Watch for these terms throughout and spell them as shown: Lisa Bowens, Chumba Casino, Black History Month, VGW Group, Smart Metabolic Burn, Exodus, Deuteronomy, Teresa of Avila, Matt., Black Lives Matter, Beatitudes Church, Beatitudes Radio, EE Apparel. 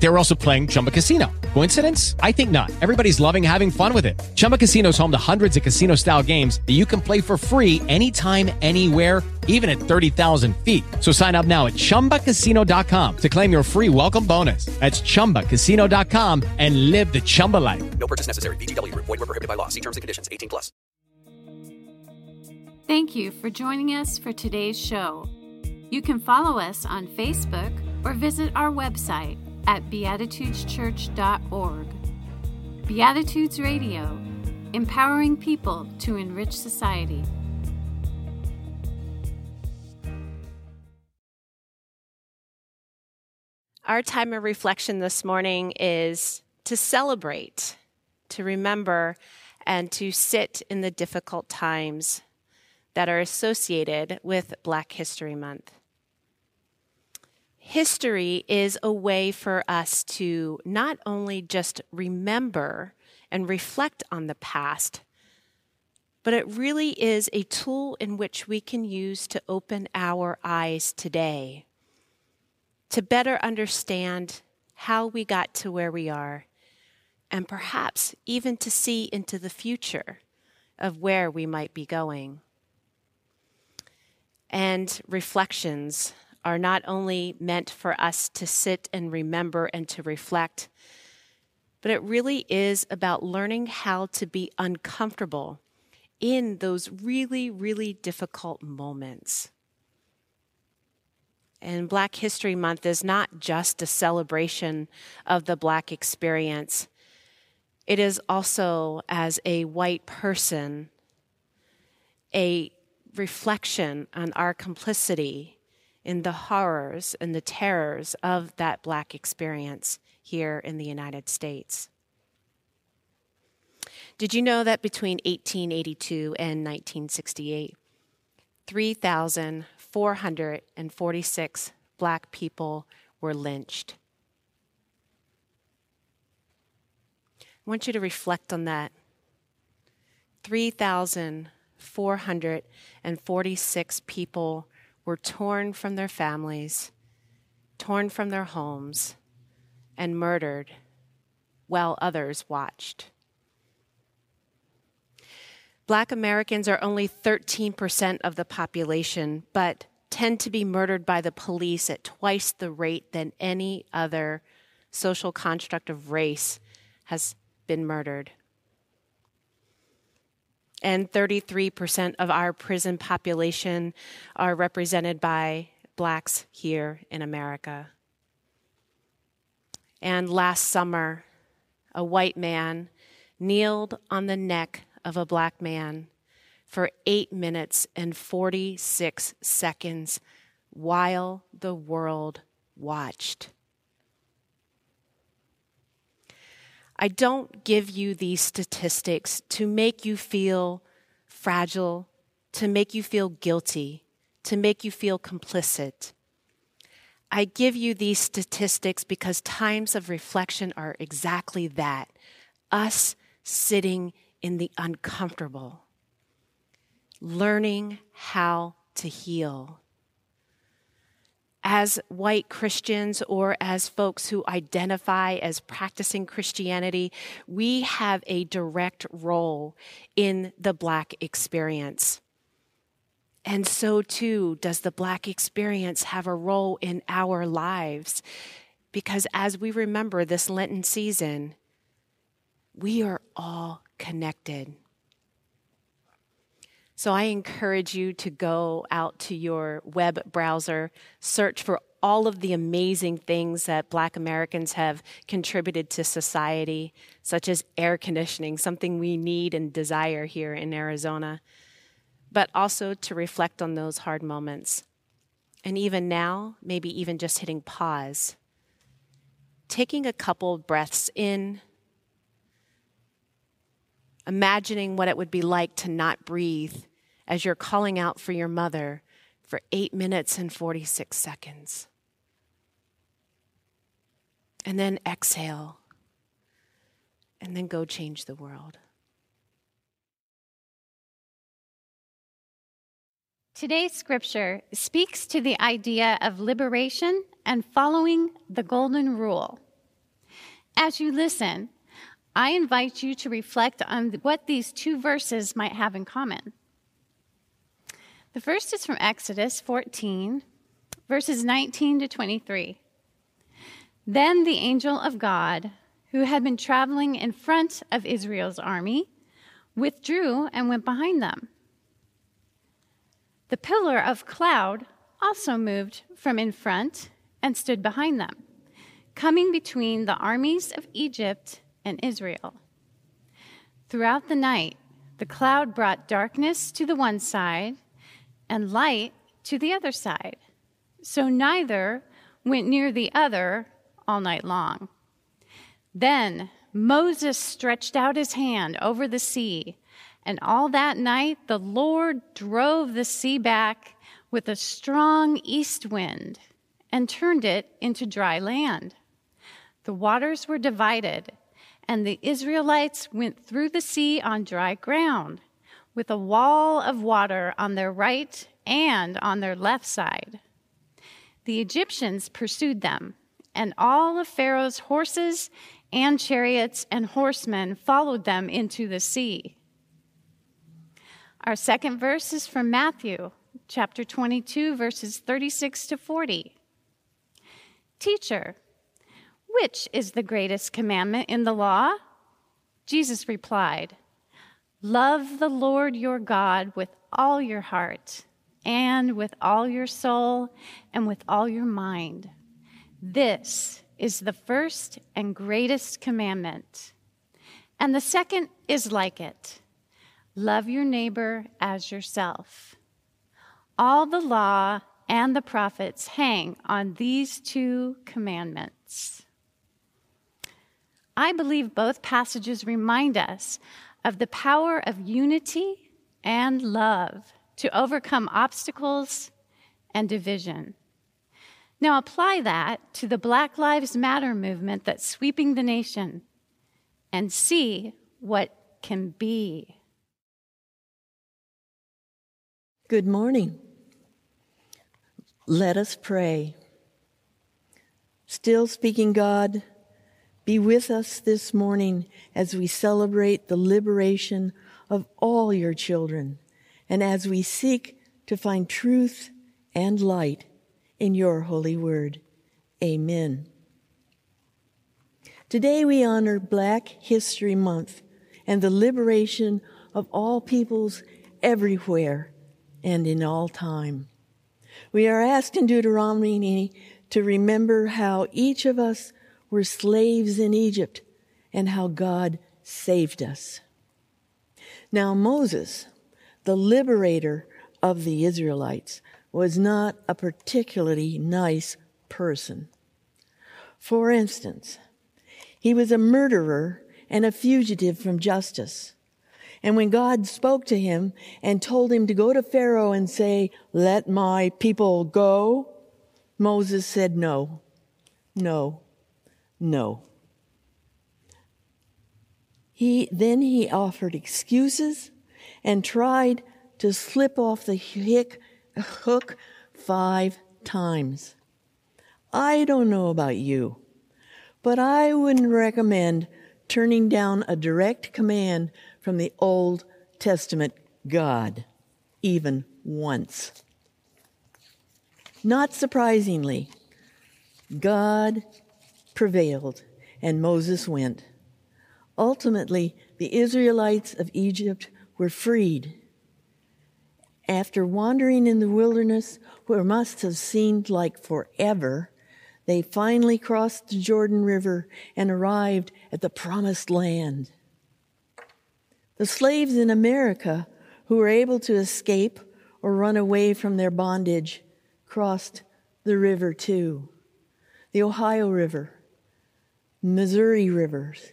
They were also playing Chumba Casino. Coincidence? I think not. Everybody's loving having fun with it. Chumba Casino's home to hundreds of casino-style games that you can play for free anytime, anywhere, even at 30,000 feet. So sign up now at ChumbaCasino.com to claim your free welcome bonus. That's ChumbaCasino.com and live the Chumba life. No purchase necessary. VGW Group. Void where prohibited by law. See terms and conditions. 18+. Thank you for joining us for today's show. You can follow us on Facebook or visit our website at BeatitudesChurch.org. Beatitudes Radio, empowering people to enrich society. Our time of reflection this morning is to celebrate, to remember, and to sit in the difficult times that are associated with Black History Month. History is a way for us to not only just remember and reflect on the past, but it really is a tool in which we can use to open our eyes today, to better understand how we got to where we are, and perhaps even to see into the future of where we might be going. And reflections are not only meant for us to sit and remember and to reflect, but it really is about learning how to be uncomfortable in those really, really difficult moments. And Black History Month is not just a celebration of the Black experience. It is also, as a white person, a reflection on our complicity in the horrors and the terrors of that Black experience here in the United States. Did you know that between 1882 and 1968, 3,446 Black people were lynched? I want you to reflect on that. 3,446 people were torn from their families, torn from their homes, and murdered while others watched. Black Americans are only 13% of the population, but tend to be murdered by the police at twice the rate than any other social construct of race has been murdered. And 33% of our prison population are represented by Blacks here in America. And last summer, a white man kneeled on the neck of a Black man for 8 minutes and 46 seconds while the world watched. I don't give you these statistics to make you feel fragile, to make you feel guilty, to make you feel complicit. I give you these statistics because times of reflection are exactly that, us sitting in the uncomfortable, learning how to heal. As white Christians or as folks who identify as practicing Christianity, we have a direct role in the Black experience. And so too does the Black experience have a role in our lives. Because as we remember this Lenten season, we are all connected. So I encourage you to go out to your web browser, search for all of the amazing things that Black Americans have contributed to society, such as air conditioning, something we need and desire here in Arizona, but also to reflect on those hard moments. And even now, maybe even just hitting pause, taking a couple breaths in, imagining what it would be like to not breathe as you're calling out for your mother for 8 minutes and 46 seconds. And then exhale. And then go change the world. Today's scripture speaks to the idea of liberation and following the golden rule. As you listen, I invite you to reflect on what these two verses might have in common. The first is from Exodus 14, verses 19 to 23. Then the angel of God, who had been traveling in front of Israel's army, withdrew and went behind them. The pillar of cloud also moved from in front and stood behind them, coming between the armies of Egypt and Israel. Throughout the night, the cloud brought darkness to the one side and light to the other side, so neither went near the other all night long. Then Moses stretched out his hand over the sea, and all that night the Lord drove the sea back with a strong east wind and turned it into dry land. The waters were divided, and the Israelites went through the sea on dry ground with a wall of water on their right and on their left side. The Egyptians pursued them, and all of Pharaoh's horses and chariots and horsemen followed them into the sea. Our second verse is from Matthew, chapter 22, verses 36 to 40. Teacher, which is the greatest commandment in the law? Jesus replied, love the Lord your God with all your heart and with all your soul and with all your mind. This is the first and greatest commandment. And the second is like it. Love your neighbor as yourself. All the law and the prophets hang on these two commandments. I believe both passages remind us of the power of unity and love to overcome obstacles and division. Now apply that to the Black Lives Matter movement that's sweeping the nation and see what can be. Good morning. Let us pray. Still speaking, God, be with us this morning as we celebrate the liberation of all your children and as we seek to find truth and light in your holy word. Amen. Today we honor Black History Month and the liberation of all peoples everywhere and in all time. We are asked in Deuteronomy to remember how each of us were slaves in Egypt and how God saved us. Now Moses, the liberator of the Israelites, was not a particularly nice person. For instance, he was a murderer and a fugitive from justice. And when God spoke to him and told him to go to Pharaoh and say, let my people go, Moses said, no, no, no. Then he offered excuses and tried to slip off the hook 5 times. I don't know about you, but I wouldn't recommend turning down a direct command from the Old Testament God, even once. Not surprisingly, God prevailed and Moses went. Ultimately, the Israelites of Egypt were freed. After wandering in the wilderness, where must have seemed like forever, they finally crossed the Jordan River and arrived at the Promised Land. The slaves in America who were able to escape or run away from their bondage crossed the river too. The Ohio River, Missouri rivers.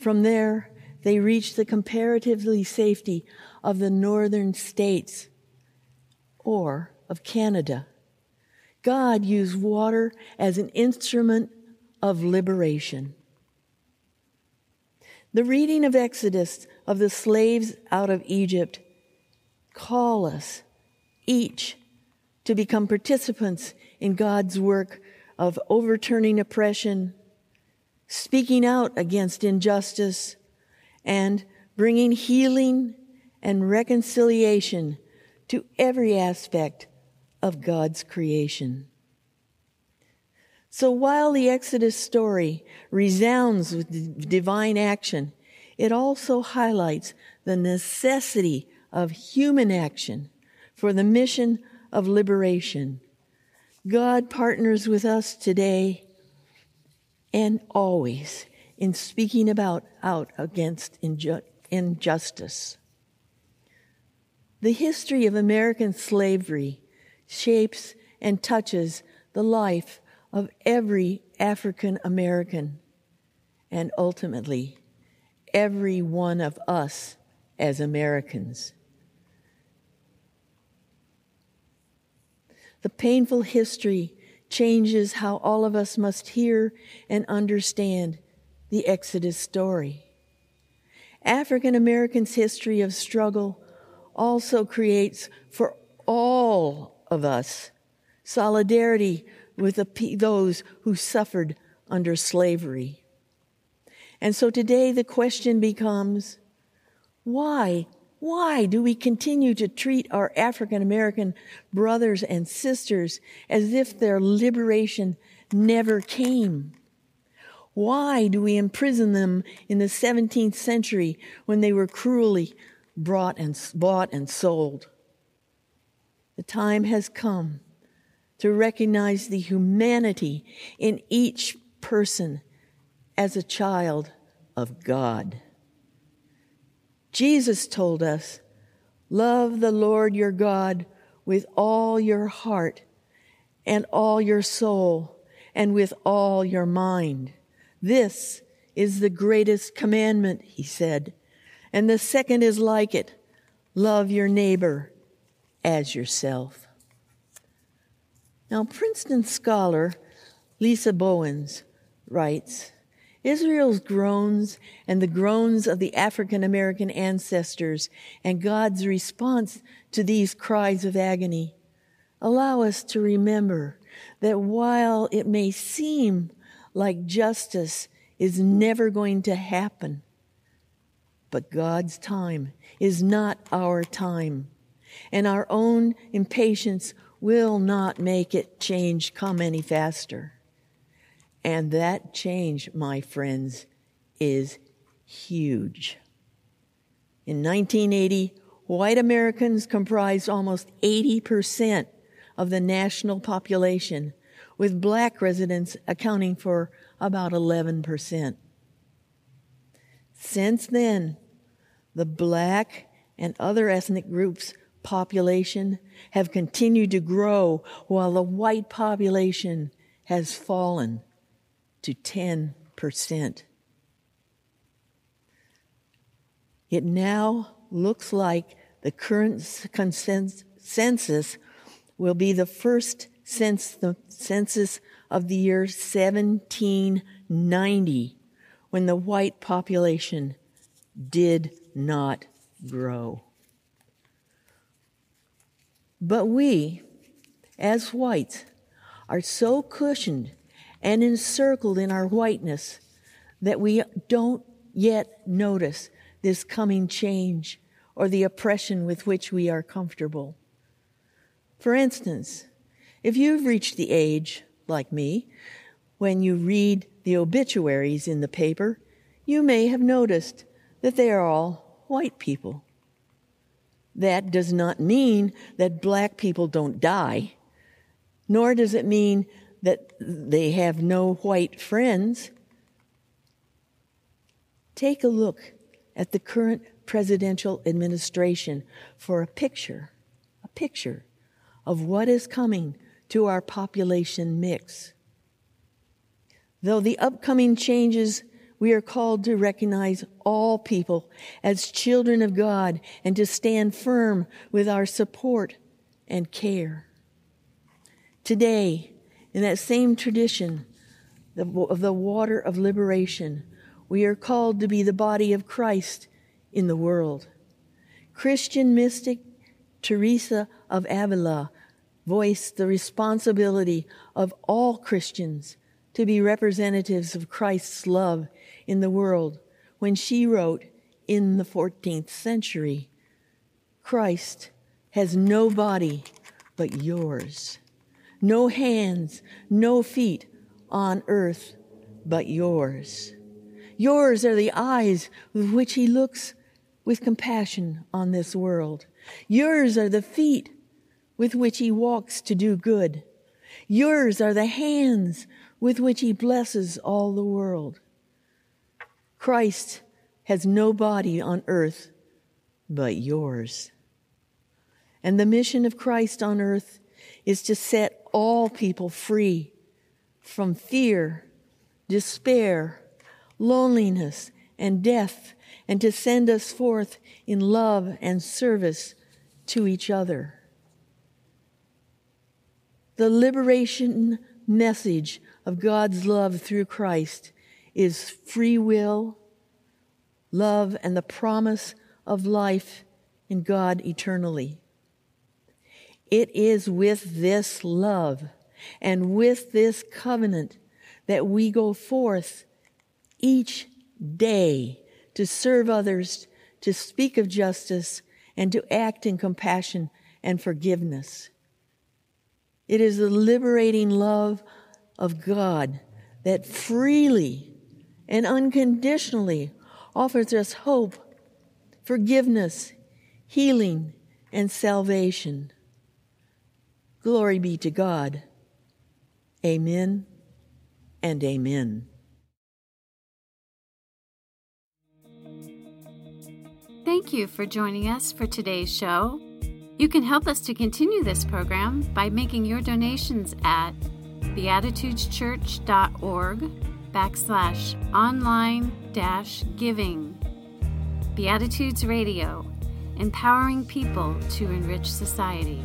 From there, they reached the comparatively safety of the northern states or of Canada. God used water as an instrument of liberation. The reading of Exodus of the slaves out of Egypt call us each to become participants in God's work of overturning oppression, speaking out against injustice, and bringing healing and reconciliation to every aspect of God's creation. So while the Exodus story resounds with divine action, it also highlights the necessity of human action for the mission of liberation. God partners with us today and always in speaking out against injustice. The history of American slavery shapes and touches the life of every African American, and ultimately, every one of us as Americans. The painful history changes how all of us must hear and understand the Exodus story. African Americans' history of struggle also creates for all of us solidarity with those who suffered under slavery. And so today the question becomes, why do we continue to treat our African American brothers and sisters as if their liberation never came? Why do we imprison them in the 17th century when they were cruelly bought and sold? The time has come to recognize the humanity in each person as a child of God. Jesus told us, love the Lord your God with all your heart and all your soul and with all your mind. This is the greatest commandment, he said, and the second is like it, love your neighbor as yourself. Now, Princeton scholar Lisa Bowens writes, Israel's groans and the groans of the African American ancestors and God's response to these cries of agony allow us to remember that while it may seem like justice is never going to happen, but God's time is not our time, and our own impatience will not make it change come any faster. And that change, my friends, is huge. In 1980, white Americans comprised almost 80% of the national population, with black residents accounting for about 11%. Since then, the black and other ethnic groups' population have continued to grow, while the white population has fallen to 10%. It now looks like the current census will be the first since the census of the year 1790, when the white population did not grow. But we, as whites, are so cushioned and encircled in our whiteness that we don't yet notice this coming change or the oppression with which we are comfortable. For instance, if you've reached the age, like me, when you read the obituaries in the paper, you may have noticed that they are all white people. That does not mean that black people don't die, nor does it mean that they have no white friends. Take a look at the current presidential administration for a picture of what is coming to our population mix. Though the upcoming changes, we are called to recognize all people as children of God and to stand firm with our support and care. Today, in that same tradition of the water of liberation, we are called to be the body of Christ in the world. Christian mystic Teresa of Avila voiced the responsibility of all Christians to be representatives of Christ's love in the world when she wrote in the 14th century, "Christ has no body but yours, no hands, no feet on earth but yours. Yours are the eyes with which he looks with compassion on this world. Yours are the feet with which he walks to do good. Yours are the hands with which he blesses all the world. Christ has no body on earth but yours." And the mission of Christ on earth is to set all people free from fear, despair, loneliness, and death, and to send us forth in love and service to each other. The liberation message of God's love through Christ is free will, love, and the promise of life in God eternally. It is with this love and with this covenant that we go forth each day to serve others, to speak of justice, and to act in compassion and forgiveness. It is the liberating love of God that freely and unconditionally offers us hope, forgiveness, healing, and salvation. Glory be to God. Amen and amen. Thank you for joining us for today's show. You can help us to continue this program by making your donations at beatitudeschurch.org/online-giving. Beatitudes Radio, empowering people to enrich society.